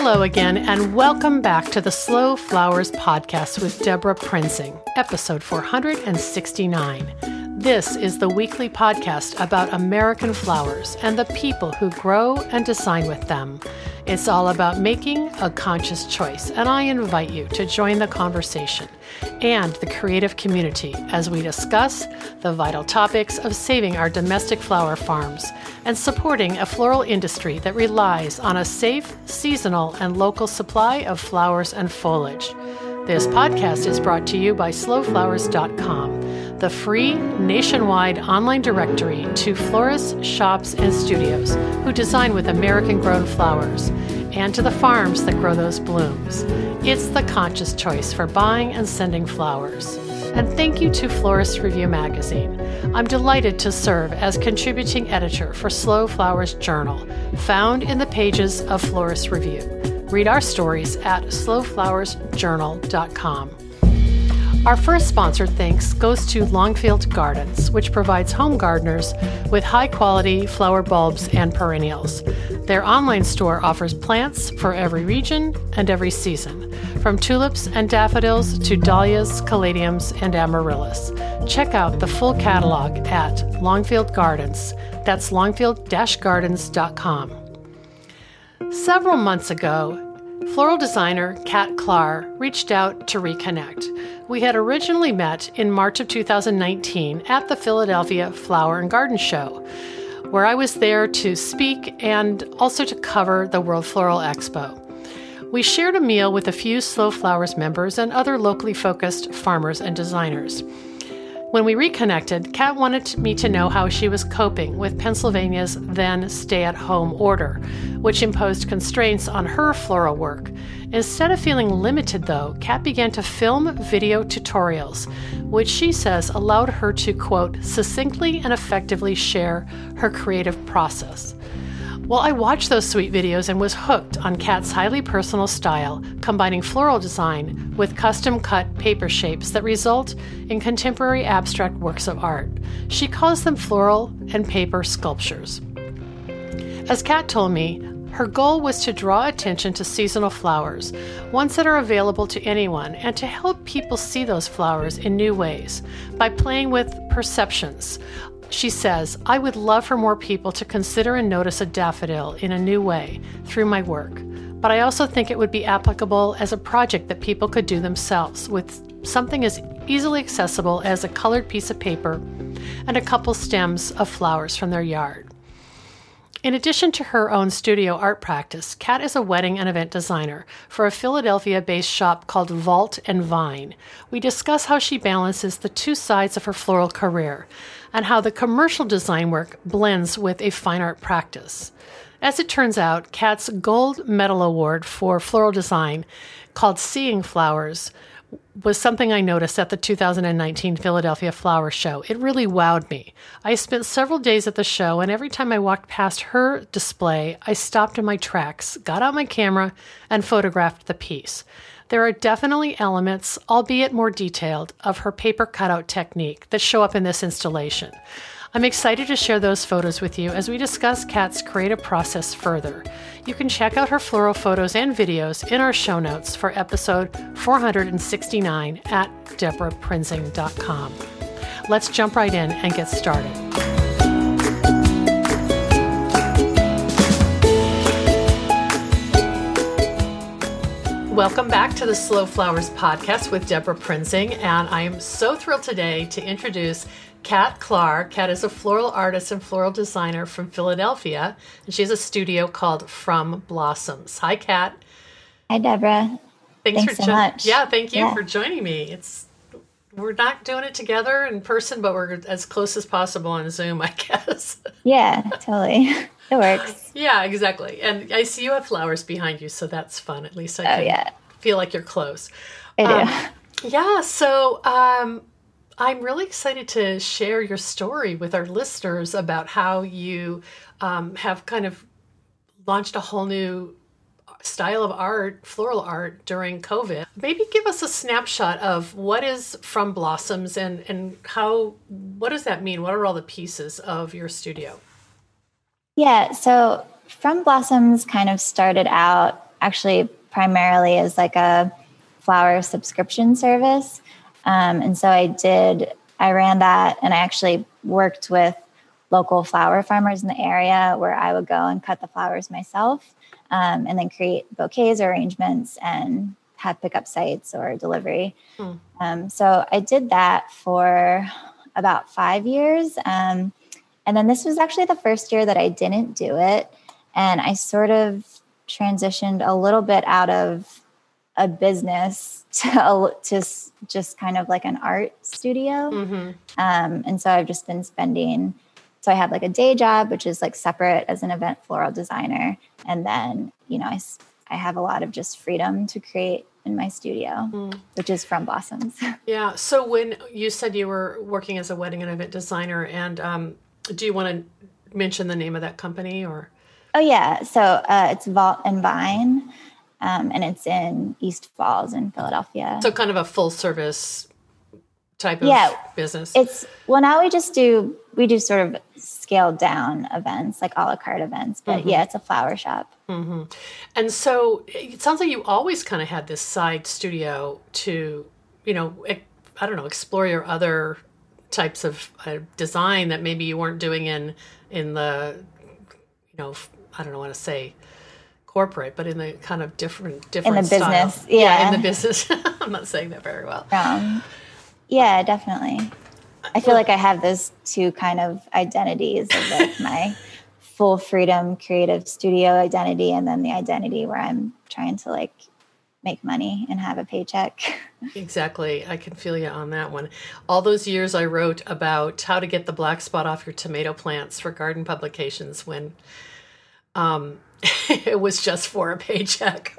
Hello again, and welcome back to the Slow Flowers Podcast with Debra Prinzing, episode 469. This is the weekly podcast about American flowers and the people who grow and design with them. It's all about making a conscious choice, and I invite you to join the conversation and the creative community as we discuss the vital topics of saving our domestic flower farms and supporting a floral industry that relies on a safe, seasonal, and local supply of flowers and foliage. This podcast is brought to you by slowflowers.com, the free nationwide online directory to florists, shops, and studios who design with American-grown flowers, and to the farms that grow those blooms. It's the conscious choice for buying and sending flowers. And thank you to Florist Review Magazine. I'm delighted to serve as contributing editor for Slow Flowers Journal, found in the pages of Florist Review. Read our stories at slowflowersjournal.com. Our first sponsor, thanks, goes to Longfield Gardens, which provides home gardeners with high-quality flower bulbs and perennials. Their online store offers plants for every region and every season, from tulips and daffodils to dahlias, caladiums, and amaryllis. Check out the full catalog at Longfield Gardens. That's longfield-gardens.com. Several months ago, floral designer Kat Klar reached out to reconnect. We had originally met in March of 2019 at the Philadelphia Flower and Garden Show, where I was there to speak and also to cover the World Floral Expo. We shared a meal with a few Slow Flowers members and other locally focused farmers and designers. When we reconnected, Kat wanted me to know how she was coping with Pennsylvania's then stay-at-home order, which imposed constraints on her floral work. Instead of feeling limited, though, Kat began to film video tutorials, which she says allowed her to, quote, succinctly and effectively share her creative process. Well, I watched those sweet videos and was hooked on Kat's highly personal style, combining floral design with custom-cut paper shapes that result in contemporary abstract works of art. She calls them floral and paper sculptures. As Kat told me, her goal was to draw attention to seasonal flowers, ones that are available to anyone, and to help people see those flowers in new ways by playing with perceptions. She says, I would love for more people to consider and notice a daffodil in a new way through my work, but I also think it would be applicable as a project that people could do themselves with something as easily accessible as a colored piece of paper and a couple stems of flowers from their yard. In addition to her own studio art practice, Kat is a wedding and event designer for a Philadelphia-based shop called Vault and Vine. We discuss how she balances the two sides of her floral career and how the commercial design work blends with a fine art practice. As it turns out, Kat's gold medal award for floral design, called Seeing Flowers, was something I noticed at the 2019 Philadelphia Flower Show. It really wowed me. I spent several days at the show, and every time I walked past her display, I stopped in my tracks, got out my camera, and photographed the piece. There are definitely elements, albeit more detailed, of her paper cutout technique that show up in this installation. I'm excited to share those photos with you as we discuss Kat's creative process further. You can check out her floral photos and videos in our show notes for episode 469 at DebraPrinzing.com. Let's jump right in and get started. Welcome back to the Slow Flowers Podcast with Debra Prinzing, and I am so thrilled today to introduce Kat Klar. Kat is a floral artist and floral designer from Philadelphia, and she has a studio called From Blossoms. Hi, Kat. Hi, Debra. Thanks so much. Yeah, thank you for joining me. We're not doing it together in person, but we're as close as possible on Zoom, I guess. Yeah, totally. It works. Yeah, exactly. And I see you have flowers behind you, so that's fun. At least I feel like you're close. I do. Yeah, so I'm really excited to share your story with our listeners about how you have kind of launched a whole new style of art, floral art, during COVID. Maybe give us a snapshot of what is From Blossoms and how, what does that mean? What are all the pieces of your studio? Yeah, so From Blossoms kind of started out actually primarily as like a flower subscription service. And so I ran that, and I actually worked with local flower farmers in the area where I would go and cut the flowers myself, and then create bouquets or arrangements and have pickup sites or delivery. So I did that for about 5 years. And then this was actually the first year that I didn't do it. And I sort of transitioned a little bit out of a business to just kind of like an art studio. And so I've just been spending, so I had like a day job, which is like separate as an event floral designer. And then, you know, I have a lot of just freedom to create in my studio, which is From Blossoms. Yeah. So when you said you were working as a wedding and event designer, and do you want to mention the name of that company or? Oh yeah. So it's Vault and Vine, and it's in East Falls in Philadelphia. So kind of a full service type of business. It's, well, now we do sort of scaled down events, like a la carte events, but yeah, it's a flower shop. And so it sounds like you always kind of had this side studio to, you know, I don't know, explore your other types of design that maybe you weren't doing in the, you know, I don't know how to say corporate, but in the kind of different in the style. Business. Yeah, in the business. I'm not saying that very well. Yeah, definitely. I feel like I have those two kind of identities of like my full freedom creative studio identity, and then the identity where I'm trying to like make money and have a paycheck. Exactly. I can feel you on that one. All those years I wrote about how to get the black spot off your tomato plants for garden publications when it was just for a paycheck.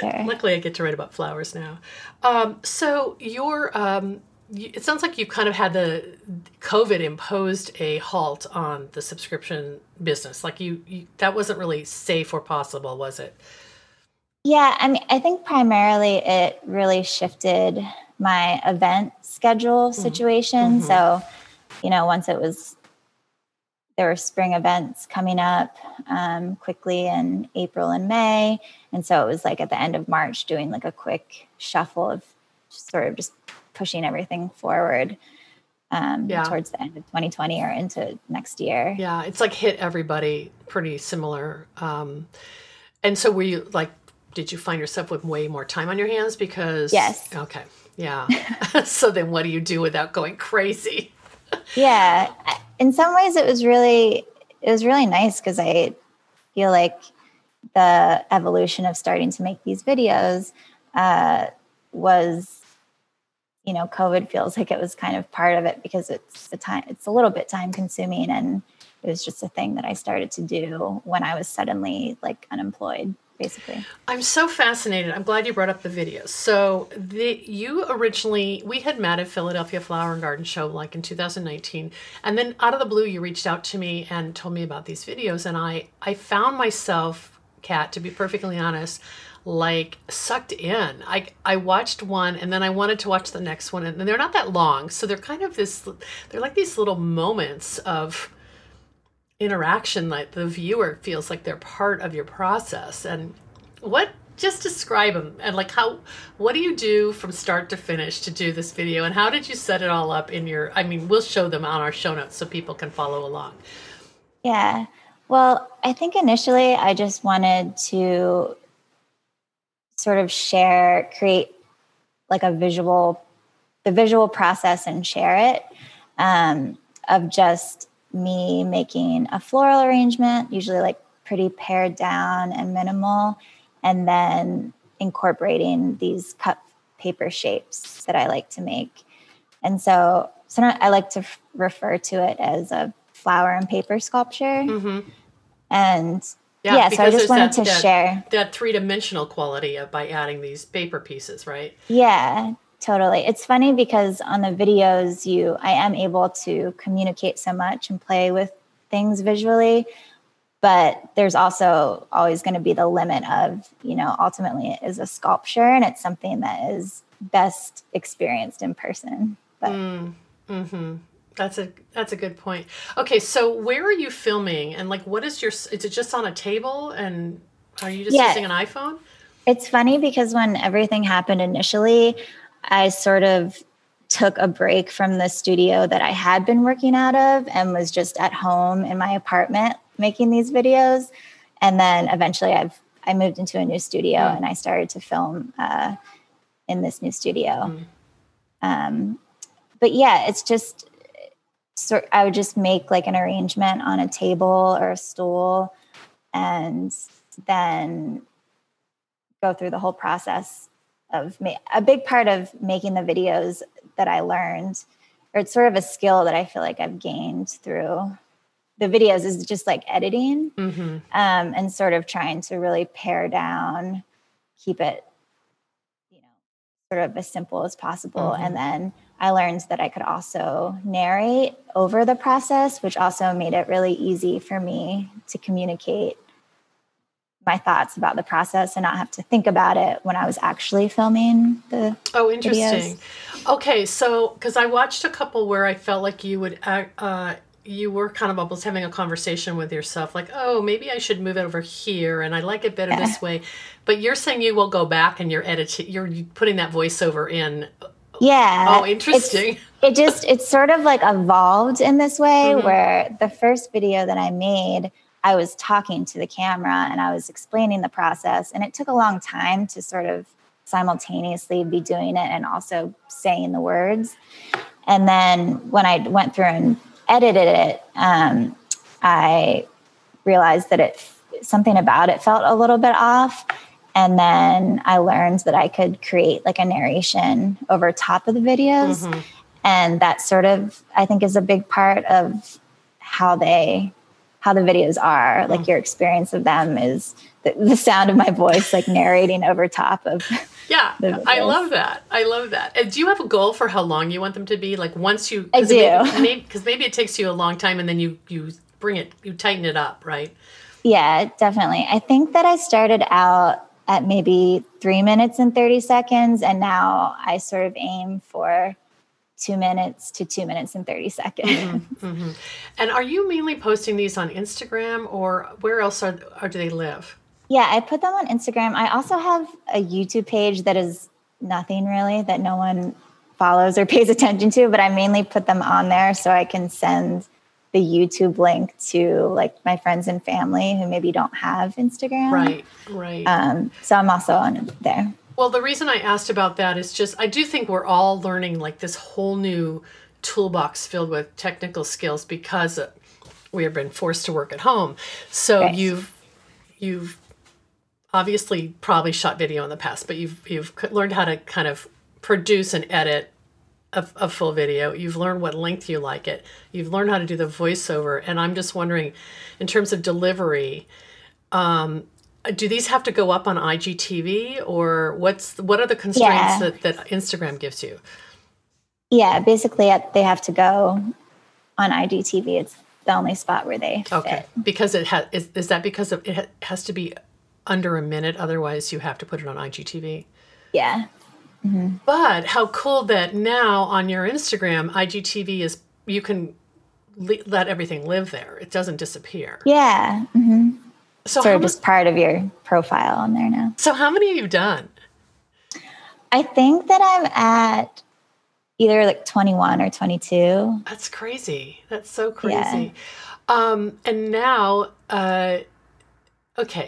Sure. Luckily I get to write about flowers now. So your it sounds like you kind of had the COVID imposed a halt on the subscription business. Like you that wasn't really safe or possible, was it? Yeah. I mean, I think primarily it really shifted my event schedule situation. So, you know, once it was, there were spring events coming up quickly in April and May. And so it was like at the end of March doing like a quick shuffle of sort of just pushing everything forward towards the end of 2020 or into next year. Yeah. It's like hit everybody pretty similar. And so were you like, did you find yourself with way more time on your hands? Because yes. Okay. Yeah. So then what do you do without going crazy? Yeah. In some ways it was really nice, because I feel like the evolution of starting to make these videos was, you know, COVID feels like it was kind of part of it, because it's a little bit time consuming, and it was just a thing that I started to do when I was suddenly like unemployed, basically. I'm so fascinated. I'm glad you brought up the videos. So we had met at Philadelphia Flower and Garden Show like in 2019. And then out of the blue, you reached out to me and told me about these videos. And I found myself, Kat, to be perfectly honest, like sucked in. I watched one and then I wanted to watch the next one. And they're not that long. So they're kind of they're like these little moments of interaction that the viewer feels like they're part of your process. And just describe them, and like what do you do from start to finish to do this video, and how did you set it all up in your, I mean, we'll show them on our show notes so people can follow along. Yeah. Well, I think initially I just wanted to sort of create like the visual process and share it, of just me making a floral arrangement, usually like pretty pared down and minimal, and then incorporating these cut paper shapes that I like to make. And so sometimes I like to refer to it as a flower and paper sculpture. And yeah, so I just wanted to share that three-dimensional quality by adding these paper pieces, right? Yeah. Totally. It's funny because on the videos, I am able to communicate so much and play with things visually, but there's also always going to be the limit of, you know, ultimately it is a sculpture and it's something that is best experienced in person. But. That's a good point. Okay. So where are you filming, and like, what is is it just on a table and Are you just using an iPhone? It's funny because when everything happened initially, I sort of took a break from the studio that I had been working out of and was just at home in my apartment making these videos. And then eventually I moved into a new studio and I started to film in this new studio. But yeah, it's just, I would just make like an arrangement on a table or a stool and then go through the whole process of a big part of making the videos that I learned, or it's sort of a skill that I feel like I've gained through the videos, is just like editing and sort of trying to really pare down, keep it, you know, sort of as simple as possible. And then I learned that I could also narrate over the process, which also made it really easy for me to communicate my thoughts about the process and not have to think about it when I was actually filming the videos. Okay. So, cause I watched a couple where I felt like you would, you were kind of almost having a conversation with yourself, like, oh, maybe I should move it over here. And I like it better this way, but you're saying you will go back and you're editing, you're putting that voiceover in. Oh, interesting. It's sort of like evolved in this way where the first video that I made, I was talking to the camera and I was explaining the process, and it took a long time to sort of simultaneously be doing it and also saying the words. And then when I went through and edited it, I realized that something about it felt a little bit off. And then I learned that I could create like a narration over top of the videos. And that sort of, I think, is a big part of how the videos are, like your experience of them is the sound of my voice, like narrating over top of. I love that. And do you have a goal for how long you want them to be? Like once you, I do. Maybe it takes you a long time and then you tighten it up, right? Yeah, definitely. I think that I started out at maybe 3 minutes and 30 seconds. And now I sort of aim for 2 minutes to 2 minutes and 30 seconds. And are you mainly posting these on Instagram, or where else do they live? Yeah, I put them on Instagram. I also have a YouTube page that is nothing really, that no one follows or pays attention to, but I mainly put them on there so I can send the YouTube link to like my friends and family who maybe don't have Instagram. Right. So I'm also on there. Well, the reason I asked about that is just, I do think we're all learning like this whole new toolbox filled with technical skills because we have been forced to work at home. So you've obviously probably shot video in the past, but you've learned how to kind of produce and edit a full video. You've learned what length you like it. You've learned how to do the voiceover. And I'm just wondering, in terms of delivery, do these have to go up on IGTV, or what are the constraints that Instagram gives you? Yeah, basically they have to go on IGTV. It's the only spot where they fit. Because it has, is that because of, it has to be under a minute? Otherwise you have to put it on IGTV. Yeah. Mm-hmm. But how cool that now on your Instagram, IGTV is, you can let everything live there. It doesn't disappear. Yeah. Mm-hmm. So sort of just part of your profile on there now. So how many have you done? I think that I'm at either like 21 or 22. That's crazy. That's so crazy. Yeah. And now,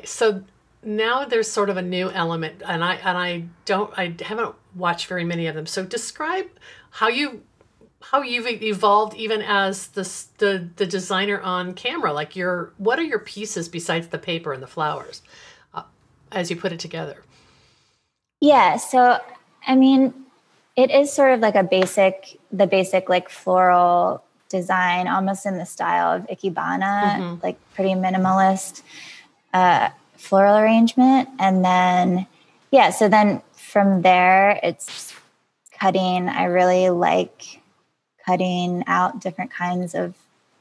so now there's sort of a new element, and I haven't watched very many of them. So describe how you've evolved even as the designer on camera, like what are your pieces besides the paper and the flowers as you put it together? Yeah. So, I mean, it is sort of like the basic like floral design, almost in the style of Ikebana, like pretty minimalist floral arrangement. And then, so then from there it's cutting. I really like cutting out different kinds of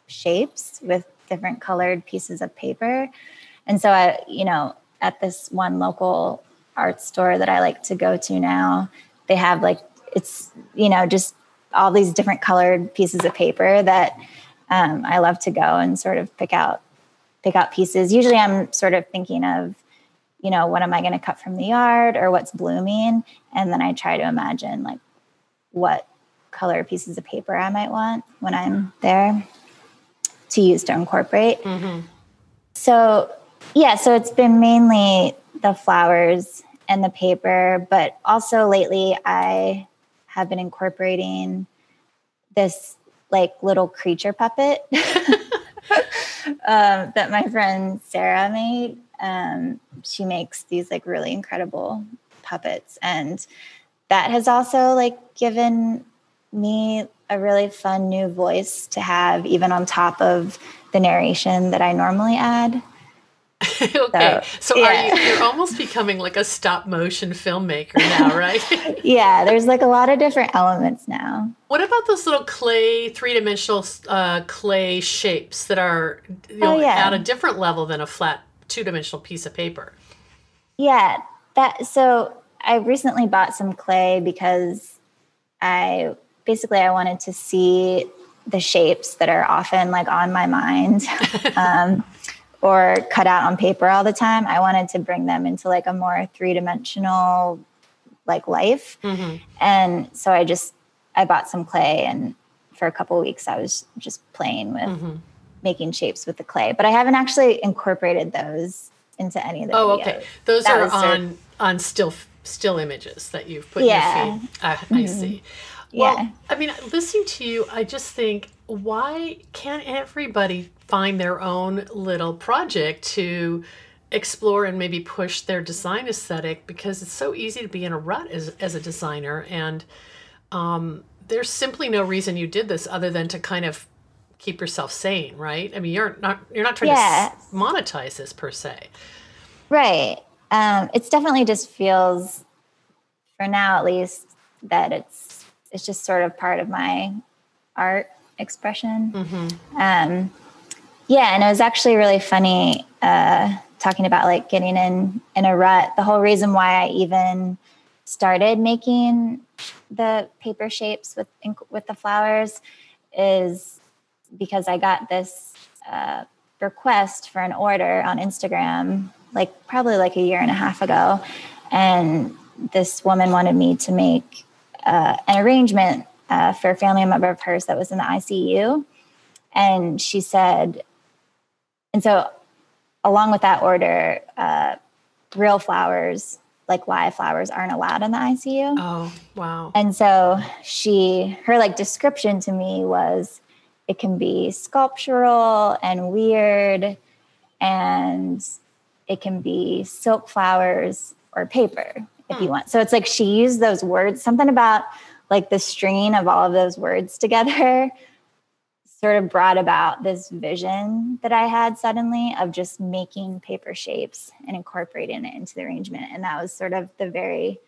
shapes with different colored pieces of paper. And so at this one local art store that I like to go to now, they have like, it's, just all these different colored pieces of paper that I love to go and sort of pick out pieces. Usually I'm sort of thinking of you know, what am I going to cut from the yard or what's blooming? And then I try to imagine like what color pieces of paper I might want when I'm there to use to incorporate. Mm-hmm. So yeah, so it's been mainly the flowers and the paper, but also lately I have been incorporating this like little creature puppet that my friend Sarah made. She makes these like really incredible puppets, and that has also like given me a really fun new voice to have, even on top of the narration that I normally add. Okay, so yeah. You're almost becoming like a stop motion filmmaker now, right? Yeah, there's like a lot of different elements now. What about those little clay, three-dimensional clay shapes that are at a different level than a flat two-dimensional piece of paper? Yeah, so I recently bought some clay because I wanted to see the shapes that are often like on my mind. Or cut out on paper all the time. I wanted to bring them into like a more three-dimensional like life. Mm-hmm. And so I bought some clay, and for a couple of weeks I was just playing with making shapes with the clay. But I haven't actually incorporated those into any of the videos. Okay. Those that are on still images that you've put in your feed. I see. Well, yeah. I mean, listening to you, I just think, why can't everybody find their own little project to explore and maybe push their design aesthetic? Because it's so easy to be in a rut as a designer. And there's simply no reason you did this other than to kind of keep yourself sane, right? I mean, you're not trying to monetize this per se. Right. It's definitely just feels, for now at least, that it's just sort of part of my art expression. Mm-hmm. And it was actually really funny talking about like getting in a rut. The whole reason why I even started making the paper shapes with the flowers is because I got this request for an order on Instagram, like probably like a year and a half ago. And this woman wanted me to make an arrangement for a family member of hers that was in the ICU. And she said, and so along with that order, real flowers, like live flowers, aren't allowed in the ICU. Oh, wow. And so her like description to me was, it can be sculptural and weird, and it can be silk flowers or paper if you want. So it's like she used those words, something about like the stringing of all of those words together sort of brought about this vision that I had suddenly of just making paper shapes and incorporating it into the arrangement. And that was sort of the very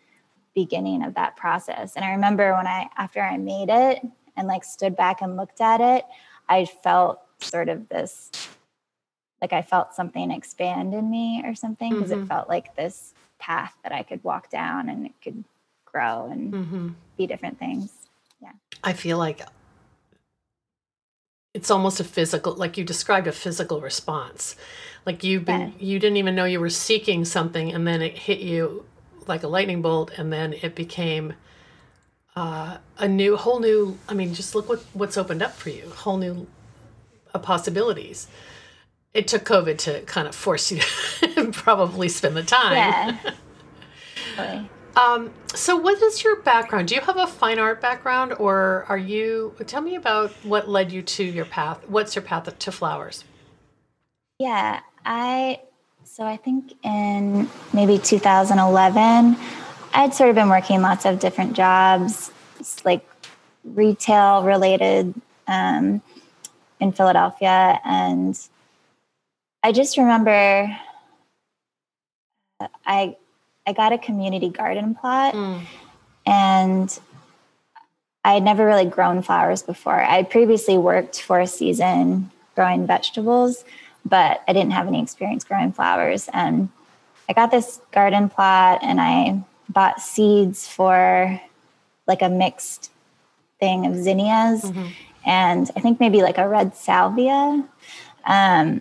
beginning of that process. And I remember after I made it and like stood back and looked at it, I felt sort of this, like I felt something expand in me or something, because it felt like this path that I could walk down and it could grow and be different things. Yeah. I feel like it's almost a physical, like you described, a physical response. Like you didn't even know you were seeking something, and then it hit you like a lightning bolt, and then it became a whole new, I mean, just look what's opened up for you, whole new possibilities. It took COVID to kind of force you to probably spend the time. Yeah. Totally. So what is your background? Do you have a fine art background, or tell me about what led you to your path. What's your path to flowers? Yeah, I think in maybe 2011, I'd sort of been working lots of different jobs, like retail related, in Philadelphia. And I just remember I got a community garden plot, and I had never really grown flowers before. I had previously worked for a season growing vegetables, but I didn't have any experience growing flowers. And I got this garden plot, and I bought seeds for like a mixed thing of zinnias, and I think maybe like a red salvia. And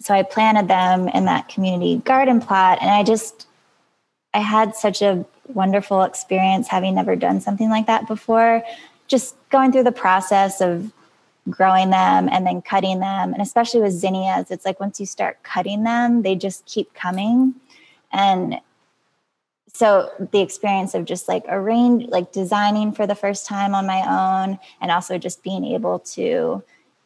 So I planted them in that community garden plot, and I had such a wonderful experience, having never done something like that before, just going through the process of growing them and then cutting them. And especially with zinnias, it's like once you start cutting them, they just keep coming. And so the experience of just like designing for the first time on my own, and also just being able to,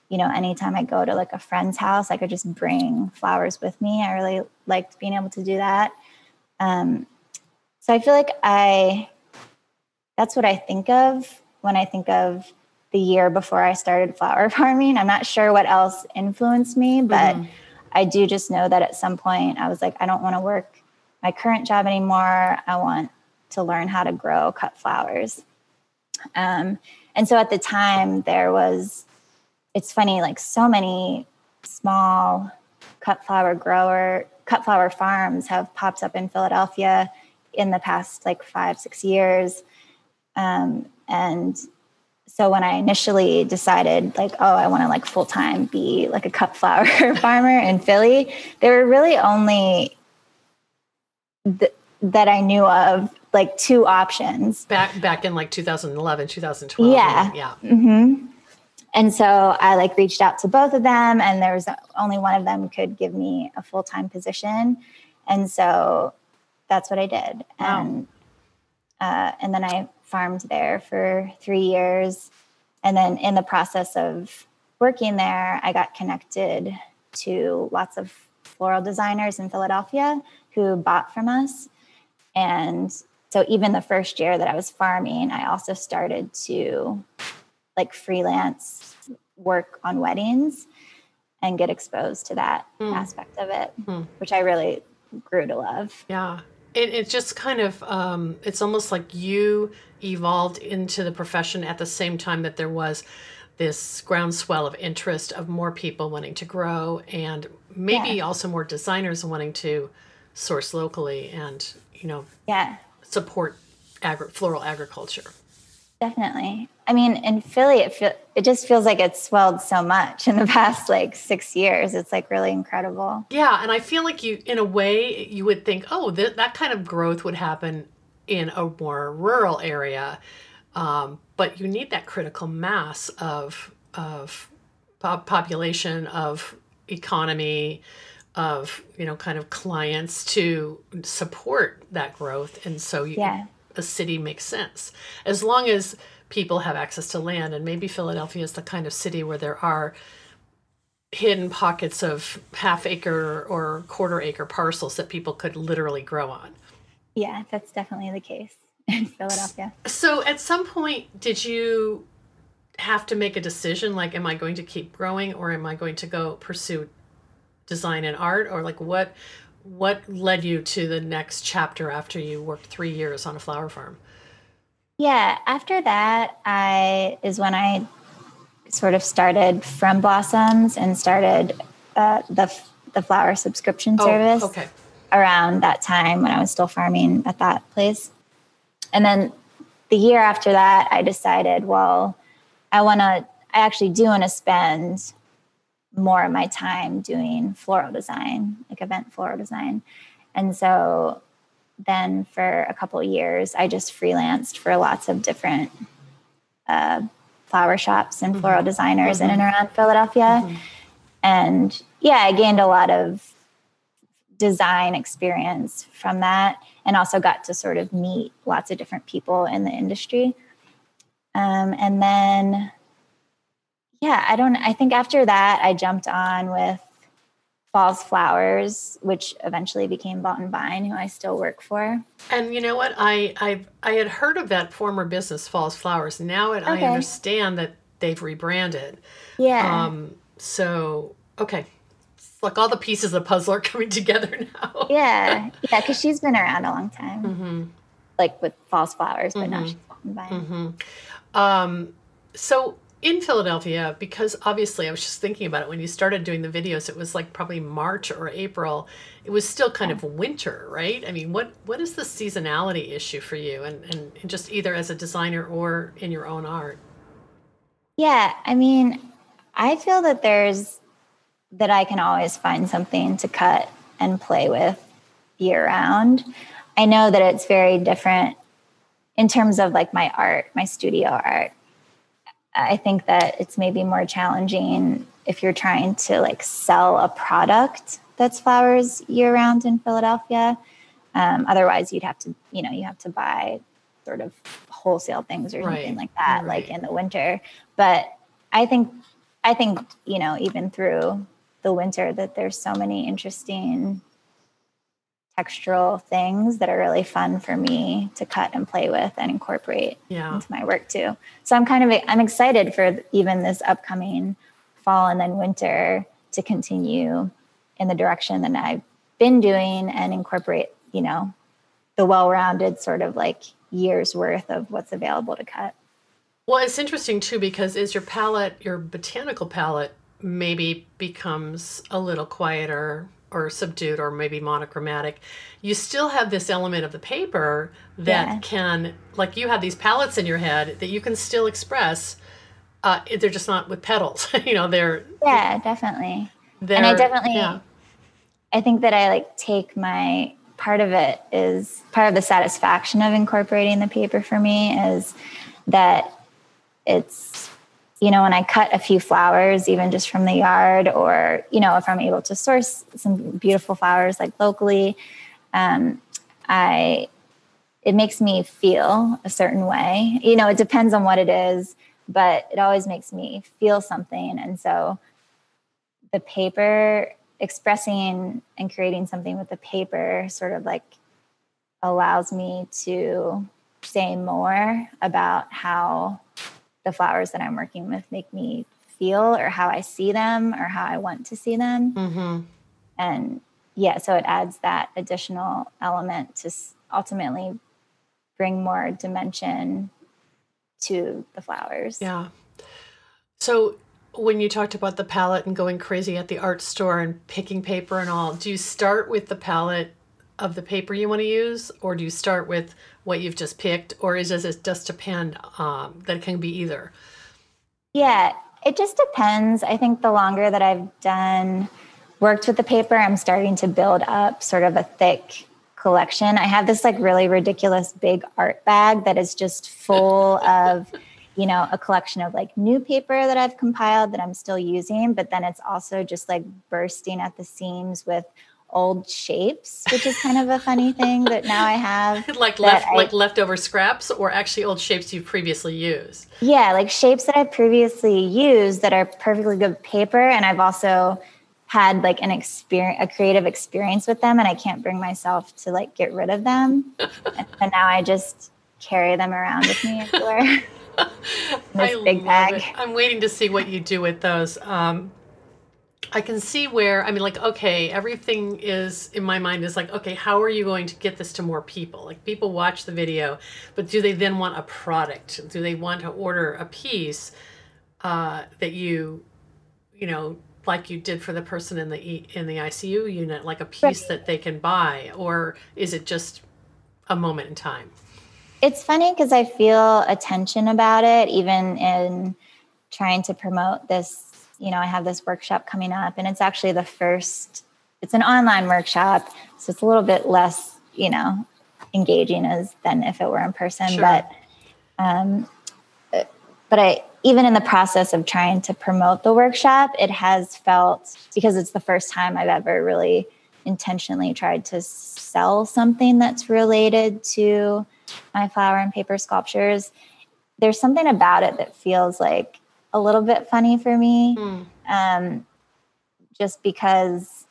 you know, anytime I go to like a friend's house, I could just bring flowers with me. I really liked being able to do that. So I feel like that's what I think of when I think of the year before I started flower farming. I'm not sure what else influenced me, but I do just know that at some point I was like, I don't want to work my current job anymore. I want to learn how to grow cut flowers. And so at the time it's funny, like so many small cut flower farms have popped up in Philadelphia in the past like 5-6 years. And so when I initially decided like, oh, I want to like full-time be like a cut flower farmer in Philly, there were really only that I knew of like two options. Back in like 2011, 2012. Yeah. Yeah. Mm-hmm. And so I like reached out to both of them, and there was only one of them could give me a full-time position. And so that's what I did. Wow. And then I farmed there for 3 years. And then in the process of working there, I got connected to lots of floral designers in Philadelphia who bought from us. And so even the first year that I was farming, I also started to like freelance work on weddings and get exposed to that aspect of it, which I really grew to love. Yeah. It just kind of, it's almost like you evolved into the profession at the same time that there was this groundswell of interest of more people wanting to grow, and maybe also more designers wanting to source locally and, you know, support floral agriculture. Definitely. I mean, in Philly, it just feels like it's swelled so much in the past, like 6 years. It's like really incredible. Yeah. And I feel like in a way you would think, oh, that kind of growth would happen in a more rural area. But you need that critical mass of population, of economy, of, you know, kind of clients to support that growth. And so a city makes sense as long as people have access to land. And maybe Philadelphia is the kind of city where there are hidden pockets of half acre or quarter acre parcels that people could literally grow on. Yeah, that's definitely the case in Philadelphia. So at some point, did you have to make a decision? Like, am I going to keep growing, or am I going to go pursue design and art? Or like what led you to the next chapter after you worked 3 years on a flower farm? Yeah, after that is when I sort of started From Blossoms and started the flower subscription service around that time when I was still farming at that place. And then the year after that, I decided, well, I actually do want to spend more of my time doing floral design, like event floral design. And so then for a couple of years, I just freelanced for lots of different flower shops and floral designers in and around Philadelphia. And I gained a lot of design experience from that, and also got to sort of meet lots of different people in the industry. And then, I think after that, I jumped on with False Flowers, which eventually became Vault and Vine, who I still work for. And you know what? I had heard of that former business, False Flowers. Now I understand that they've rebranded. Yeah. So, okay. It's like all the pieces of the puzzle are coming together now. Yeah. Yeah, because she's been around a long time, like with False Flowers, but now she's Vault and Vine. So in Philadelphia, because obviously I was just thinking about it, when you started doing the videos, it was like probably March or April. It was still kind of winter, right? I mean, what is the seasonality issue for you, and just either as a designer or in your own art? Yeah, I mean, I feel that there's that I can always find something to cut and play with year round. I know that it's very different in terms of like my art, my studio art. I think that it's maybe more challenging if you're trying to like sell a product that's flowers year round in Philadelphia. Otherwise you'd have to, you know, you have to buy sort of wholesale things or something like that, like in the winter. But I think, you know, even through the winter that there's so many interesting textural things that are really fun for me to cut and play with and incorporate into my work too. So I'm excited for even this upcoming fall and then winter to continue in the direction that I've been doing and incorporate, you know, the well-rounded sort of like years worth of what's available to cut. Well, it's interesting too, because is your palette, your botanical palette maybe becomes a little quieter or subdued or maybe monochromatic, you still have this element of the paper that can, like you have these palettes in your head that you can still express. They're just not with petals, you know, they're. Yeah, definitely. And I definitely, I think that I like take my, part of it is, part of the satisfaction of incorporating the paper for me is that it's, you know, when I cut a few flowers, even just from the yard or, you know, if I'm able to source some beautiful flowers like locally, it makes me feel a certain way. You know, it depends on what it is, but it always makes me feel something. And so the paper, expressing and creating something with the paper sort of like allows me to say more about how the flowers that I'm working with make me feel or how I see them or how I want to see them. Mm-hmm. And yeah, so it adds that additional element to ultimately bring more dimension to the flowers. Yeah. So when you talked about the palette and going crazy at the art store and picking paper and all, do you start with the palette of the paper you want to use, or do you start with what you've just picked, or does it just depend, that it can be either? Yeah, it just depends. I think the longer that I've worked with the paper, I'm starting to build up sort of a thick collection. I have this like really ridiculous big art bag that is just full of, you know, a collection of like new paper that I've compiled that I'm still using, but then it's also just like bursting at the seams with old shapes, which is kind of a funny thing that now I have. Like leftover scraps or actually old shapes you've previously used. Yeah, like shapes that I previously used that are perfectly good paper, and I've also had like a creative experience with them, and I can't bring myself to like get rid of them. And now I just carry them around with me everywhere. This big bag. I'm waiting to see what you do with those. I can see where, I mean, like, okay, everything is, in my mind, is like, okay, how are you going to get this to more people? Like, people watch the video, but do they then want a product? Do they want to order a piece that you know, like you did for the person in the ICU unit, like a piece that they can buy? Or is it just a moment in time? It's funny because I feel a tension about it, even in trying to promote this. You know, I have this workshop coming up, and it's actually it's an online workshop, so it's a little bit less, you know, engaging than if it were in person. Sure. But I, even in the process of trying to promote the workshop, it has felt, because it's the first time I've ever really intentionally tried to sell something that's related to my flower and paper sculptures, there's something about it that feels like a little bit funny for me, just because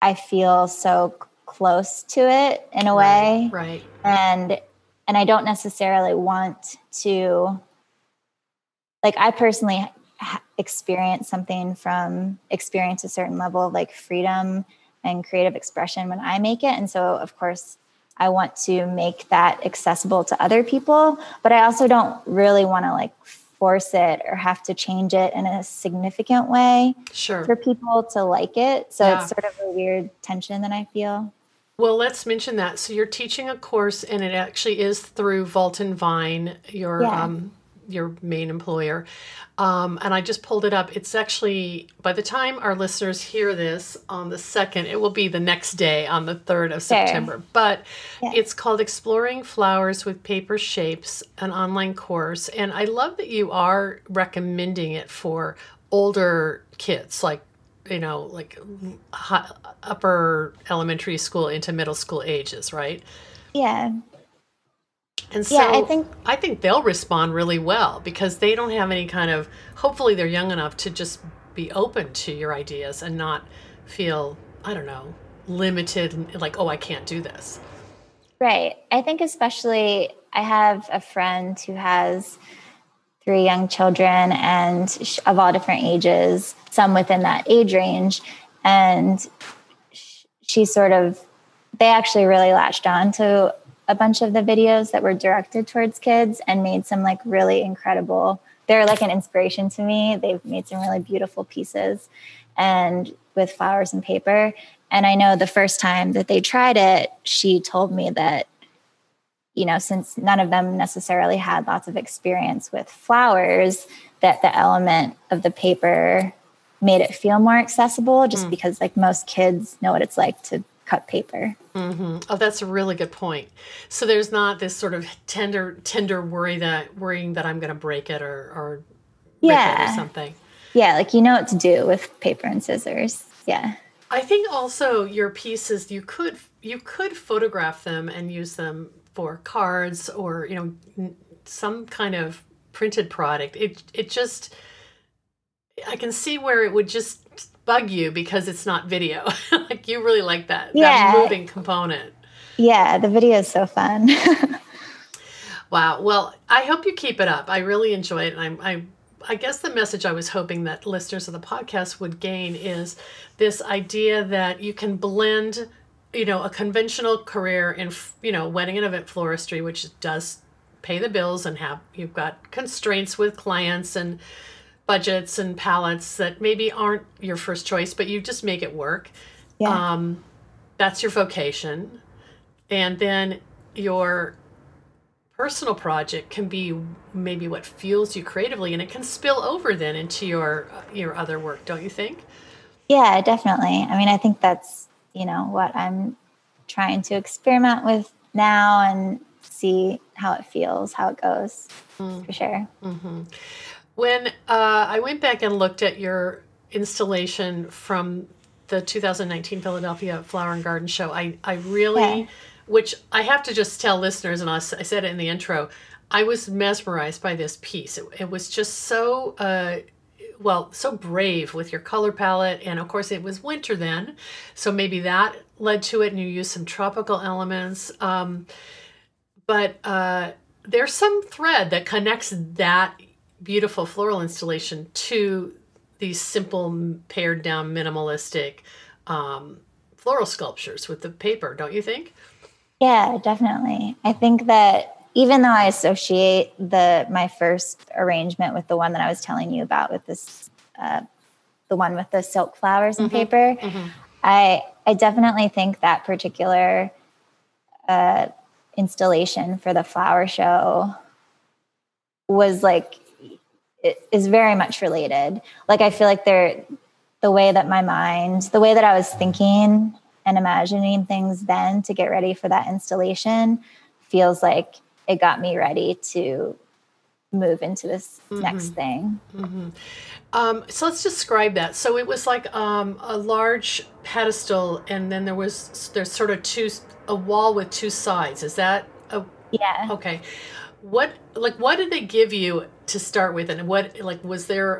I feel so close to it in a way. Right. And I don't necessarily want to, like, I personally experience a certain level of like freedom and creative expression when I make it. And so of course I want to make that accessible to other people, but I also don't really want to like force it or have to change it in a significant way for people to like it. So it's sort of a weird tension that I feel. Well, let's mention that. So you're teaching a course, and it actually is through Vault and Vine, your your main employer. And I just pulled it up. It's actually, by the time our listeners hear this on the 2nd, it will be the next day on the 3rd of September. But it's called Exploring Flowers with Paper Shapes, an online course. And I love that you are recommending it for older kids, like, you know, like upper elementary school into middle school ages, right? Yeah. And so I think they'll respond really well because they don't have any kind of, hopefully they're young enough to just be open to your ideas and not feel, I don't know, limited, like, oh, I can't do this. Right. I think especially I have a friend who has 3 young children and of all different ages, some within that age range. And she sort of, they actually really latched on to a bunch of the videos that were directed towards kids and made some like really incredible, they're like an inspiration to me. They've made some really beautiful pieces and with flowers and paper. And I know the first time that they tried it, she told me that, you know, since none of them necessarily had lots of experience with flowers, that the element of the paper made it feel more accessible just because like most kids know what it's like to cut paper. Mm-hmm. Oh, that's a really good point. So there's not this sort of tender worrying that I'm going to break it or rip it or something. Yeah, like you know what to do with paper and scissors. Yeah. I think also your pieces you could photograph them and use them for cards or, you know, some kind of printed product. It just, I can see where it would just bug you because it's not video. Like you really like that moving component. Yeah, the video is so fun. Wow. Well, I hope you keep it up. I really enjoy it. And I guess the message I was hoping that listeners of the podcast would gain is this idea that you can blend, you know, a conventional career in, you know, wedding and event floristry, which does pay the bills and you've got constraints with clients and budgets and palettes that maybe aren't your first choice, but you just make it work. Yeah. That's your vocation. And then your personal project can be maybe what fuels you creatively, and it can spill over then into your other work, don't you think? Yeah, definitely. I mean, I think that's, you know, what I'm trying to experiment with now and see how it feels, how it goes, for sure. Mm-hmm. When I went back and looked at your installation from the 2019 Philadelphia Flower and Garden Show, I really, which I have to just tell listeners, and I said it in the intro, I was mesmerized by this piece. It was just so, so brave with your color palette. And of course it was winter then, so maybe that led to it, and you used some tropical elements. But there's some thread that connects that beautiful floral installation to these simple, pared down, minimalistic floral sculptures with the paper, don't you think? Yeah, definitely. I think that even though I associate my first arrangement with the one that I was telling you about with this, the one with the silk flowers and paper, I definitely think that particular installation for the flower show was like, it is very much related. Like, I feel like the way that I was thinking and imagining things then to get ready for that installation feels like it got me ready to move into this next thing. Mm-hmm. So let's describe that. So it was like a large pedestal, and then there's sort of a wall with 2 sides. Is that yeah. Okay. What did they give you to start with, and what, like, was there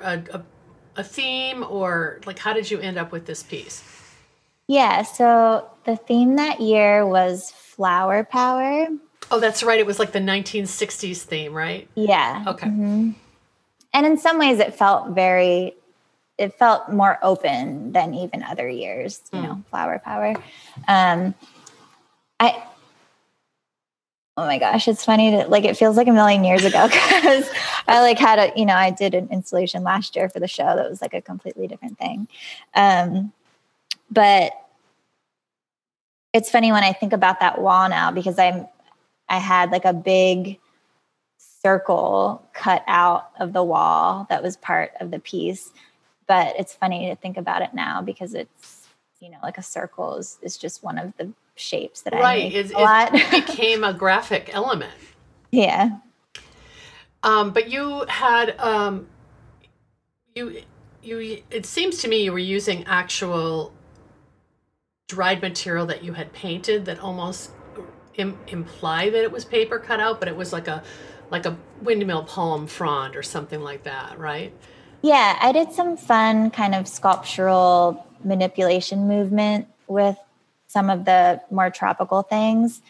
a theme, or like how did you end up with this piece? Yeah, so the theme that year was flower power. Oh, that's right. It was like the 1960s theme, right? Yeah. Okay. Mm-hmm. And in some ways, it felt more open than even other years. You know, flower power. Oh my gosh, it's funny that like it feels like a million years ago because I like had I did an installation last year for the show that was like a completely different thing. But it's funny when I think about that wall now because I had like a big circle cut out of the wall that was part of the piece. But it's funny to think about it now because it's, you know, like a circle is just one of the shapes that I made a lot. It became a graphic element. Yeah. But you had, it seems to me you were using actual dried material that you had painted that almost imply that it was paper cut out, but it was like a windmill palm frond or something like that, right? Yeah, I did some fun kind of sculptural manipulation movement with some of the more tropical things.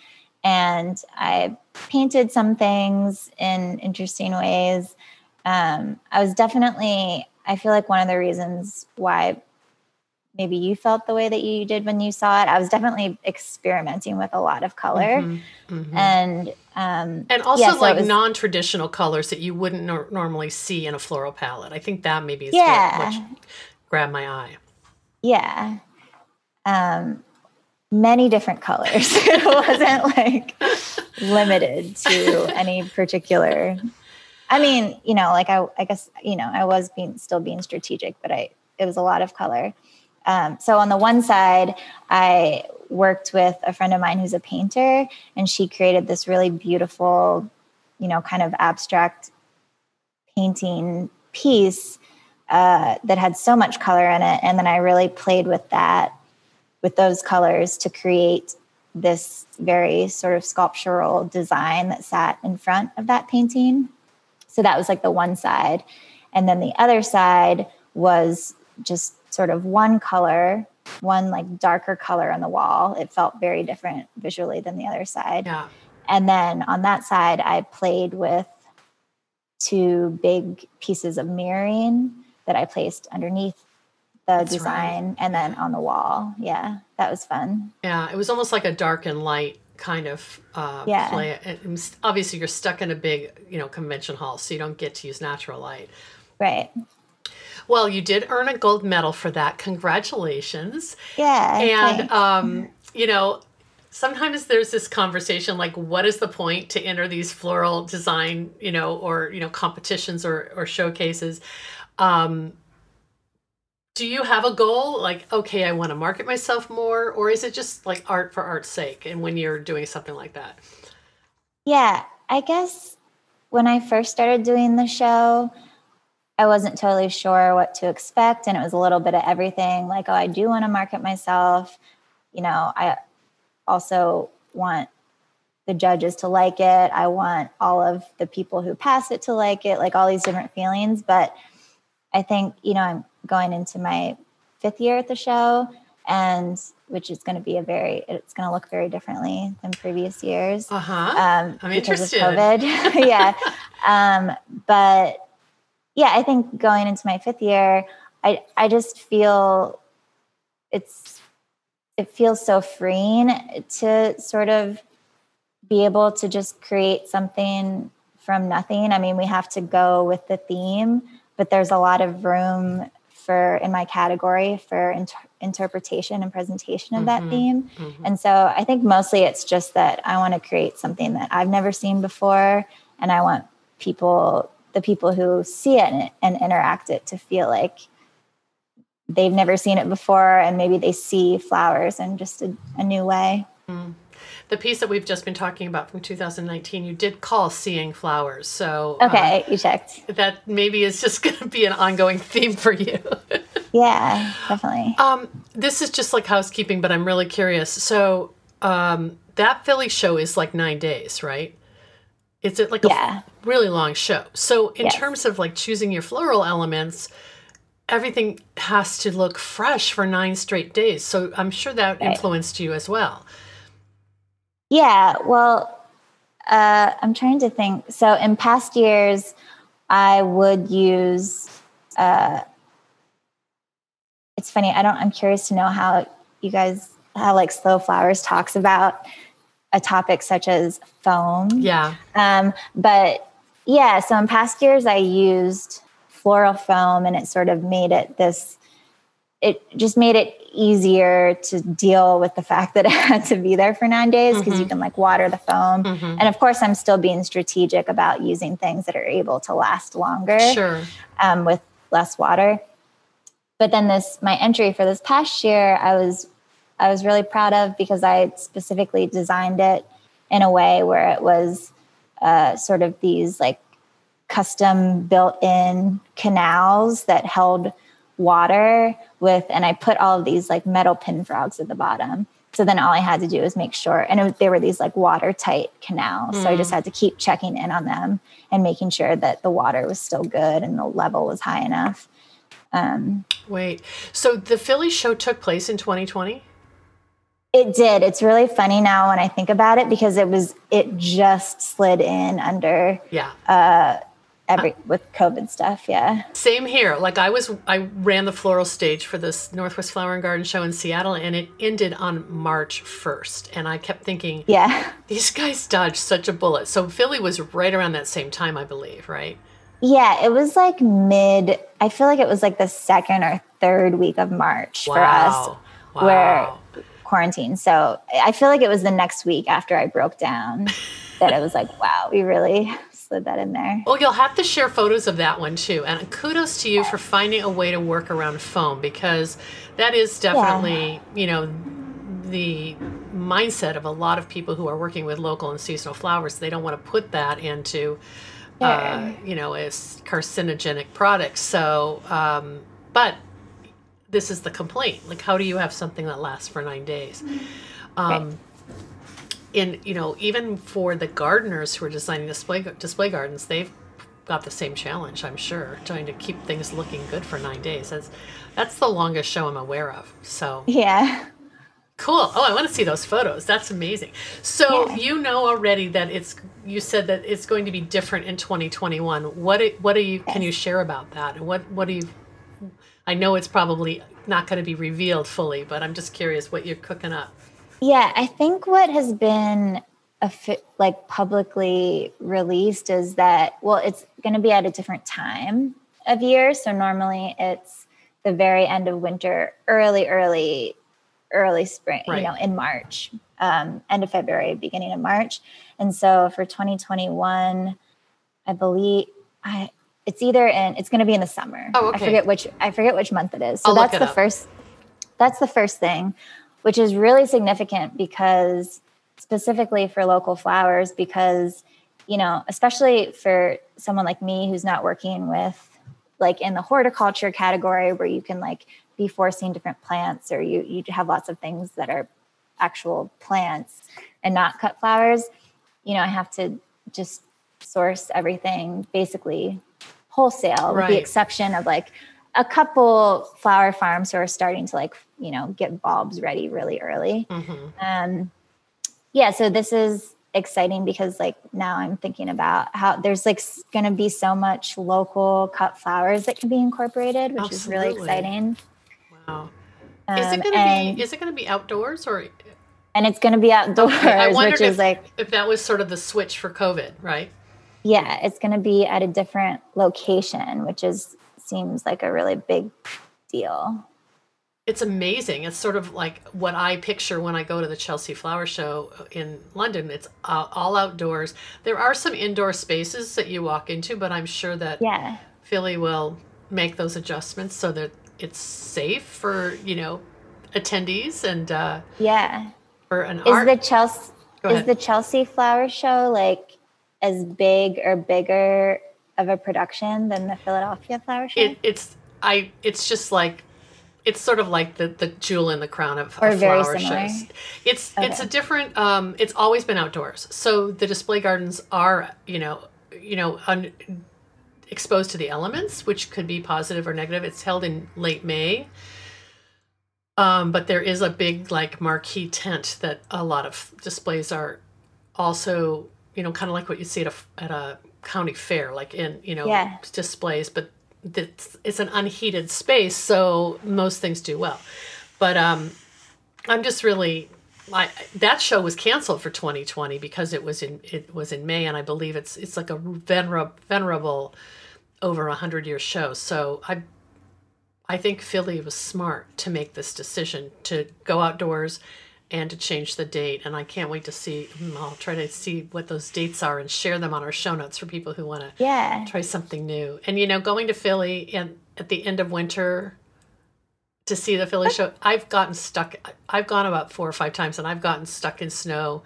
And I painted some things in interesting ways. I was definitely, I feel like one of the reasons why maybe you felt the way that you did when you saw it, I was definitely experimenting with a lot of color. Mm-hmm, mm-hmm. And also yeah, so like non-traditional colors that you wouldn't normally see in a floral palette. I think that maybe is what grabbed my eye. Yeah. Many different colors. It wasn't like limited to any particular. I mean, you know, like I guess, you know, I was still being strategic, but it was a lot of color. So on the one side, I worked with a friend of mine who's a painter, and she created this really beautiful, you know, kind of abstract painting piece that had so much color in it. And then I really played with that, with those colors to create this very sort of sculptural design that sat in front of that painting. So that was like the one side. And then the other side was just sort of one color, one like darker color on the wall. It felt very different visually than the other side. Yeah. And then on that side, I played with two big pieces of mirroring that I placed underneath the That's design right. and then on the wall. Yeah, that was fun. Yeah, it was almost like a dark and light kind of play. And obviously, you're stuck in a big, you know, convention hall, so you don't get to use natural light. Right. Well, you did earn a gold medal for that. Congratulations. Yeah. And, you know, sometimes there's this conversation, like, what is the point to enter these floral design, you know, or, you know, competitions or showcases? Do you have a goal? Like, okay, I want to market myself more, or is it just like art for art's sake? And when you're doing something like that? Yeah, I guess when I first started doing the show, I wasn't totally sure what to expect. And it was a little bit of everything, like, oh, I do want to market myself. You know, I also want the judges to like it. I want all of the people who pass it to like it, like all these different feelings. But I think, you know, I'm going into my 5th year at the show, and which is going to be it's going to look very differently than previous years. Uh-huh. I'm interested. Because of COVID. Yeah. But yeah, I think going into my 5th year, I just feel it feels so freeing to sort of be able to just create something from nothing. I mean, we have to go with the theme, but there's a lot of room in my category for interpretation and presentation of that theme. Mm-hmm. And so I think mostly it's just that I want to create something that I've never seen before, and I want the people who see it and interact it to feel like they've never seen it before, and maybe they see flowers in just a new way. Mm. The piece that we've just been talking about from 2019, you did call Seeing Flowers. So okay, you checked. That maybe is just going to be an ongoing theme for you. Yeah, definitely. This is just like housekeeping, but I'm really curious. So that Philly show is like 9 days, right? It's like a really long show. So in terms of like choosing your floral elements, everything has to look fresh for 9 straight days. So I'm sure that influenced you as well. Yeah. Well, I'm trying to think. So in past years, I would use, it's funny. I'm curious to know how like Slow Flowers talks about a topic such as foam. Yeah. But yeah, so in past years I used floral foam, and it sort of made it this it just made it easier to deal with the fact that it had to be there for 9 days because you can like water the foam. And of course, I'm still being strategic about using things that are able to last longer with less water. But then this, my entry for this past year, I was really proud of because I specifically designed it in a way where it was sort of these like custom built-in canals that held water with, and I put all of these like metal pin frogs at the bottom. So then all I had to do was make sure, and they were these like watertight canals. So I just had to keep checking in on them and making sure that the water was still good and the level was high enough. Wait, so the Philly show took place in 2020? It did. It's really funny now when I think about it because it just slid in under with COVID stuff. Yeah. Same here. Like I ran the floral stage for this Northwest Flower and Garden Show in Seattle, and it ended on March 1st. And I kept thinking, these guys dodged such a bullet. So Philly was right around that same time, I believe, right? Yeah, it was like I feel like it was like the second or third week of March for us where quarantine. So I feel like it was the next week after I broke down that I was like, wow, we really slid that in there. Well, you'll have to share photos of that one too. And kudos to you for finding a way to work around foam because that is definitely, you know, the mindset of a lot of people who are working with local and seasonal flowers. They don't want to put that into... you know, is carcinogenic products. So, but this is the complaint. Like, how do you have something that lasts for 9 days? And, you know, even for the gardeners who are designing display gardens, they've got the same challenge, I'm sure, trying to keep things looking good for 9 days. That's the longest show I'm aware of. So, yeah. Cool. Oh, I want to see those photos. That's amazing. So you know already that you said that it's going to be different in 2021. What do you, can you share about that? And what do you, I know it's probably not going to be revealed fully, but I'm just curious what you're cooking up. Yeah. I think what has been like publicly released is that, well, it's going to be at a different time of year. So normally it's the very end of winter, early spring, you know, in March, end of February, beginning of March. And so for 2021, I believe it's going to be in the summer. Oh, okay. I forget which month it is. So that's the first thing, which is really significant because specifically for local flowers, because, you know, especially for someone like me, who's not working with like in the horticulture category where you can like be forcing different plants or you have lots of things that are actual plants and not cut flowers. You know, I have to just source everything basically wholesale with the exception of like a couple flower farms who are starting to like, you know, get bulbs ready really early. So this is exciting because like now I'm thinking about how there's like going to be so much local cut flowers that can be incorporated, which is really exciting. Is it going to be outdoors or? And it's going to be outdoors, I wondered if that was sort of the switch for COVID, right? Yeah, it's going to be at a different location, which seems like a really big deal. It's amazing. It's sort of like what I picture when I go to the Chelsea Flower Show in London. It's all outdoors. There are some indoor spaces that you walk into, but I'm sure that Philly will make those adjustments so that it's safe for, you know, attendees and for an art. Is the Chelsea Flower Show like as big or bigger of a production than the Philadelphia Flower Show? It's just like it's sort of like the jewel in the crown of flower shows. It's a different. It's always been outdoors, so the display gardens are exposed to the elements, which could be positive or negative. It's held in late May. But there is a big like marquee tent that a lot of displays are also, you know, kind of like what you see at a county fair, like in, you know, displays, but it's an unheated space. So most things do well, but I'm just really, that show was canceled for 2020 because it was in May. And I believe it's like a venerable over 100-year show. So I I think Philly was smart to make this decision to go outdoors and to change the date. And I can't wait to see, I'll try to see what those dates are and share them on our show notes for people who want to try something new. And, you know, going to Philly and at the end of winter to see the Philly show, I've gotten stuck. I've gone about 4 or 5 times and I've gotten stuck in snow.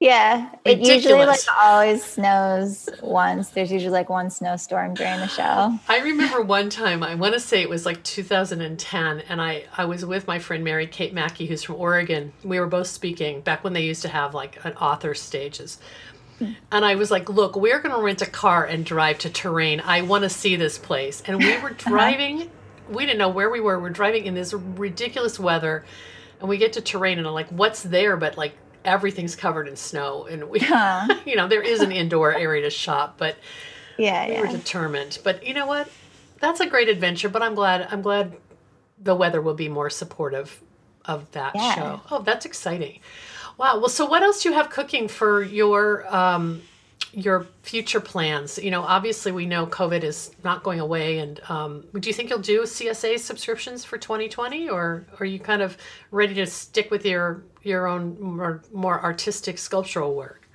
Yeah. Ridiculous. It usually always snows once. There's usually one snowstorm during the show. I remember one time, I want to say it was 2010. And I was with my friend, Mary Kate Mackey, who's from Oregon. We were both speaking back when they used to have an author stages. And I was like, look, we're going to rent a car and drive to Terrain. I want to see this place. And we were driving. We didn't know where we were. We're driving in this ridiculous weather and we get to Terrain and I'm like, what's there? But everything's covered in snow and we, you know, there is an indoor area to shop, but we were determined. But you know what? That's a great adventure, but I'm glad the weather will be more supportive of that show. Oh, that's exciting. Wow. Well, so what else do you have cooking for your future plans? You know, obviously we know COVID is not going away and, do you think you'll do CSA subscriptions for 2020 or are you kind of ready to stick with your own more artistic sculptural work?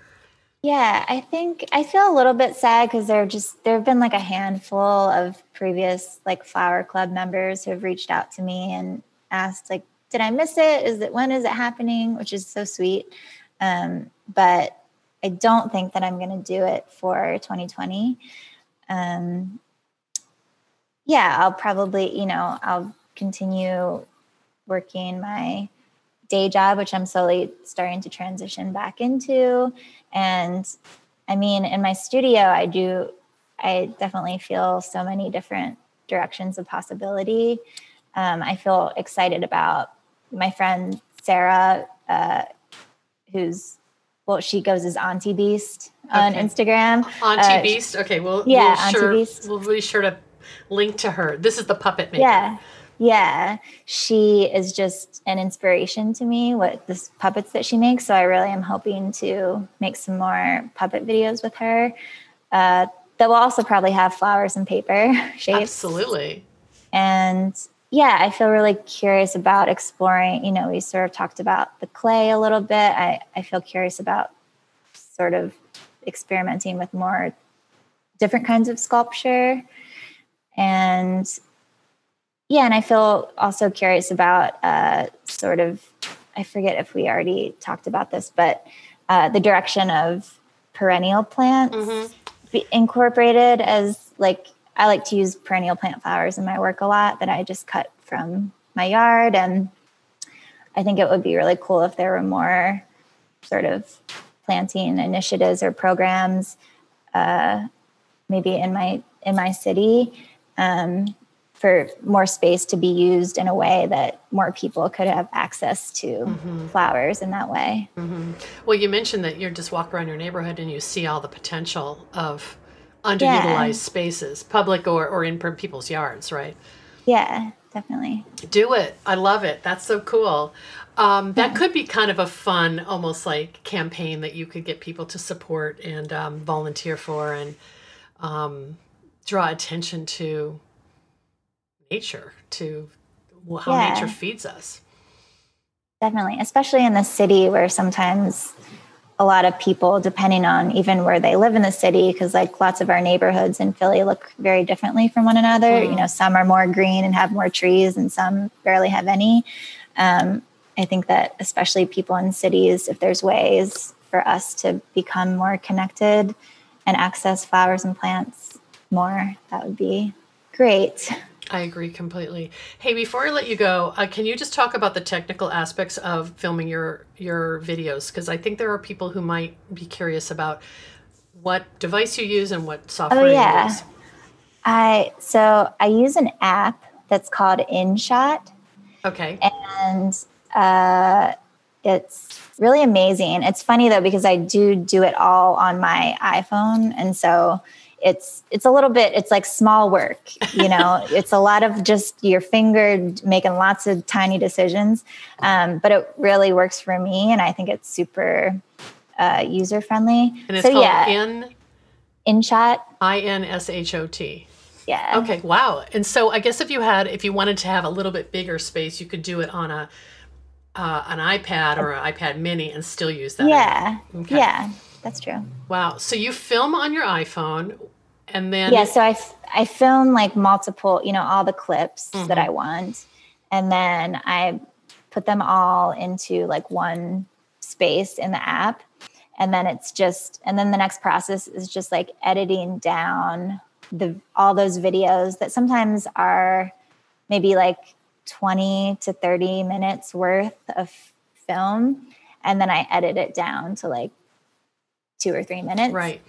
Yeah, I think I feel a little bit sad because there have been a handful of previous Flower Club members who have reached out to me and asked did I miss it? When is it happening? Which is so sweet. But I don't think that I'm going to do it for 2020. I'll probably, I'll continue working my day job, which I'm slowly starting to transition back into. And I mean, in my studio, I definitely feel so many different directions of possibility. I feel excited about my friend, Sarah, she goes as Auntie Beast on Instagram. Auntie Beast. Okay. We'll be sure to link to her. This is the puppet maker. Yeah. Yeah. She is just an inspiration to me with the puppets that she makes. So I really am hoping to make some more puppet videos with her. That will also probably have flowers and paper shapes. Absolutely. And I feel really curious about exploring, we sort of talked about the clay a little bit. I feel curious about sort of experimenting with more different kinds of sculpture. And I feel also curious about sort of, I forget if we already talked about this, but the direction of perennial plants be incorporated as I like to use perennial plant flowers in my work a lot that I just cut from my yard. And I think it would be really cool if there were more sort of planting initiatives or programs, maybe in my city, for more space to be used in a way that more people could have access to flowers in that way. Mm-hmm. Well, you mentioned that you just walk around your neighborhood and you see all the potential of underutilized spaces, public or in people's yards, right? Yeah, definitely. Do it. I love it. That's so cool. That could be kind of a fun, almost campaign that you could get people to support and volunteer for and draw attention to nature, to how nature feeds us. Definitely, especially in the city where sometimes a lot of people, depending on even where they live in the city, because lots of our neighborhoods in Philly look very differently from one another. Mm. Some are more green and have more trees and some barely have any. I think that especially people in cities, if there's ways for us to become more connected and access flowers and plants more, that would be great. I agree completely. Hey, before I let you go, can you just talk about the technical aspects of filming your videos? Because I think there are people who might be curious about what device you use and what software you use. I use an app that's called InShot. Okay. And it's really amazing. It's funny, though, because I do it all on my iPhone. And so it's a little bit, it's small work, it's a lot of just your finger making lots of tiny decisions. But it really works for me. And I think it's super user friendly. And it's called InShot. INSHOT. Yeah. Okay. Wow. And so I guess if you wanted to have a little bit bigger space, you could do it on a an iPad or an iPad mini and still use that. Yeah. Okay. Yeah, that's true. Wow. So you film on your iPhone and then. Yeah. So I film like multiple, all the clips mm-hmm. that I want. And then I put them all into like one space in the app. And then then the next process is just like editing down all those videos that sometimes are maybe like 20 to 30 minutes worth of film. And then I edit it down to like 2 or 3 minutes. Right.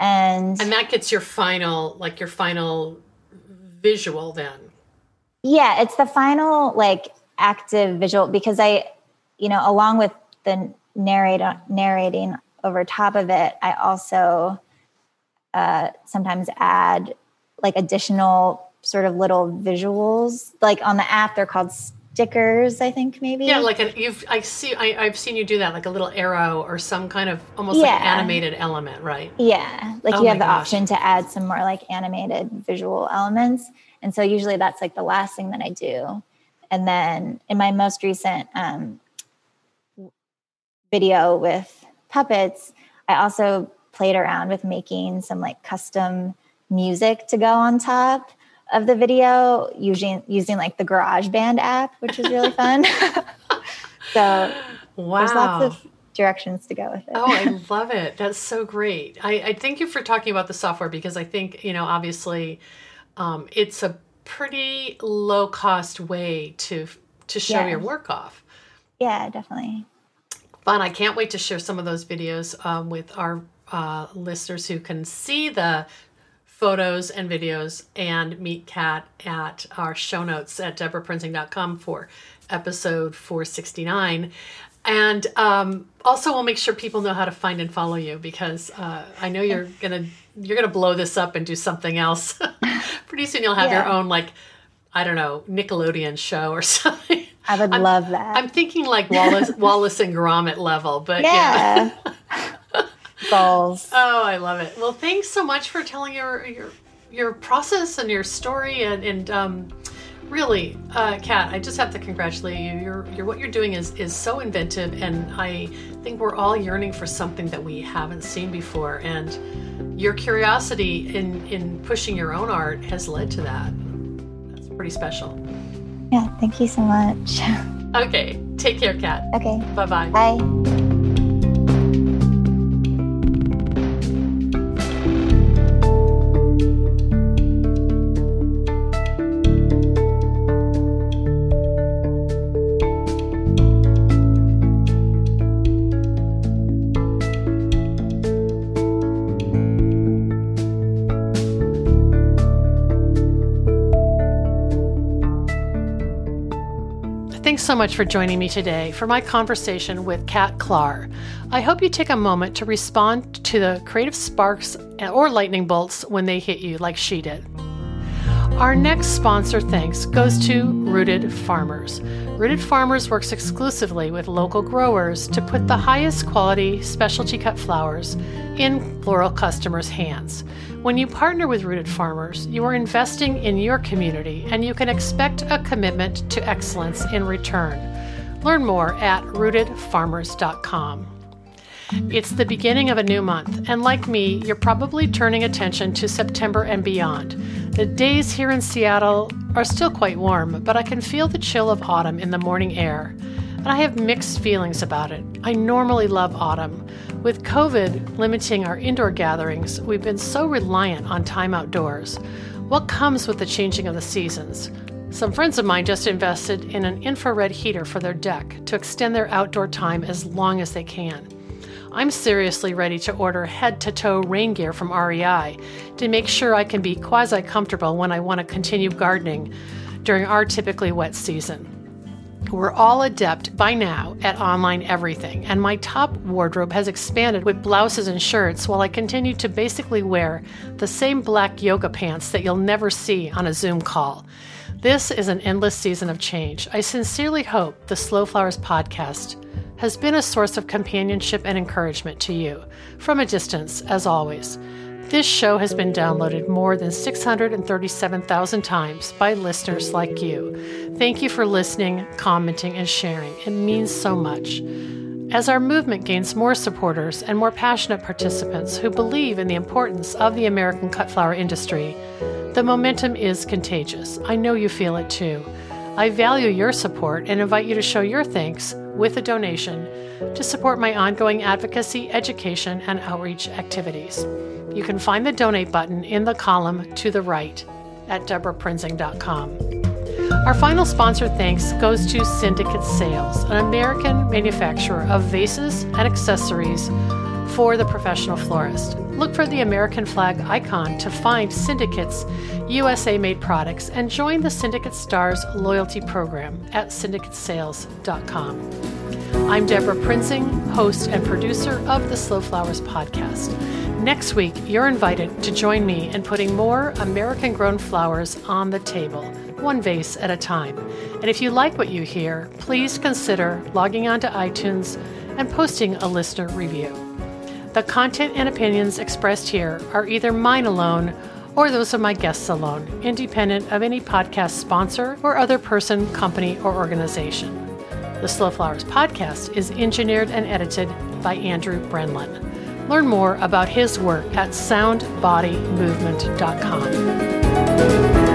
And that gets your final visual then. Yeah. It's the final like active visual because I along with the narrating over top of it, I also sometimes add like additional sort of little visuals. Like on the app, they're called stickers, I think maybe. Yeah, like I've seen you do that, like a little arrow or some kind of almost like an animated element, right? Yeah, like you have the option to add some more like animated visual elements. And so usually that's like the last thing that I do. And then in my most recent video with puppets, I also played around with making some like custom music to go on top of the video using like the GarageBand app, which is really fun. So wow. There's lots of directions to go with it. Oh, I love it. That's so great. I thank you for talking about the software because I think, obviously it's a pretty low cost way to show your work off. Yeah, definitely. Fun. I can't wait to share some of those videos with our listeners who can see the photos and videos and meet Kat at our show notes at DebraPrinzing.com for episode 469. And also we'll make sure people know how to find and follow you because I know you're gonna blow this up and do something else. Pretty soon you'll have your own like, I don't know, Nickelodeon show or something. I would love that. I'm thinking like Wallace and Gromit level, but yeah. Balls. Oh, I love it. Well, thanks so much for telling your process and your story and really, Kat, I just have to congratulate you. What you're doing is so inventive, and I think we're all yearning for something that we haven't seen before. And your curiosity in pushing your own art has led to that. That's pretty special. Yeah, thank you so much. Okay, take care, Kat. Okay. Bye-bye. Bye. So much for joining me today for my conversation with Kat Klar. I hope you take a moment to respond to the creative sparks or lightning bolts when they hit you like she did. Our next sponsor thanks goes to Rooted Farmers. Rooted Farmers works exclusively with local growers to put the highest quality specialty cut flowers in floral customers' hands. When you partner with Rooted Farmers, you are investing in your community and you can expect a commitment to excellence in return. Learn more at rootedfarmers.com. It's the beginning of a new month, and like me, you're probably turning attention to September and beyond. The days here in Seattle are still quite warm, but I can feel the chill of autumn in the morning air, and I have mixed feelings about it. I normally love autumn. With COVID limiting our indoor gatherings, we've been so reliant on time outdoors. What comes with the changing of the seasons? Some friends of mine just invested in an infrared heater for their deck to extend their outdoor time as long as they can. I'm seriously ready to order head-to-toe rain gear from REI to make sure I can be quasi-comfortable when I want to continue gardening during our typically wet season. We're all adept by now at online everything, and my top wardrobe has expanded with blouses and shirts while I continue to basically wear the same black yoga pants that you'll never see on a Zoom call. This is an endless season of change. I sincerely hope the Slow Flowers podcast has been a source of companionship and encouragement to you from a distance, as always. This show has been downloaded more than 637,000 times by listeners like you. Thank you for listening, commenting, and sharing. It means so much. As our movement gains more supporters and more passionate participants who believe in the importance of the American cut flower industry, the momentum is contagious. I know you feel it too. I value your support and invite you to show your thanks with a donation to support my ongoing advocacy, education, and outreach activities. You can find the donate button in the column to the right at DebraPrinzing.com. Our final sponsor thanks goes to Syndicate Sales, an American manufacturer of vases and accessories for the professional florist. Look for the American flag icon to find Syndicate's USA-made products and join the Syndicate Stars loyalty program at syndicatesales.com. I'm Debra Prinzing, host and producer of the Slow Flowers Podcast. Next week, you're invited to join me in putting more American-grown flowers on the table, one vase at a time. And if you like what you hear, please consider logging onto iTunes and posting a listener review. The content and opinions expressed here are either mine alone or those of my guests alone, independent of any podcast sponsor or other person, company, or organization. The Slow Flowers Podcast is engineered and edited by Andrew Brenlin. Learn more about his work at soundbodymovement.com.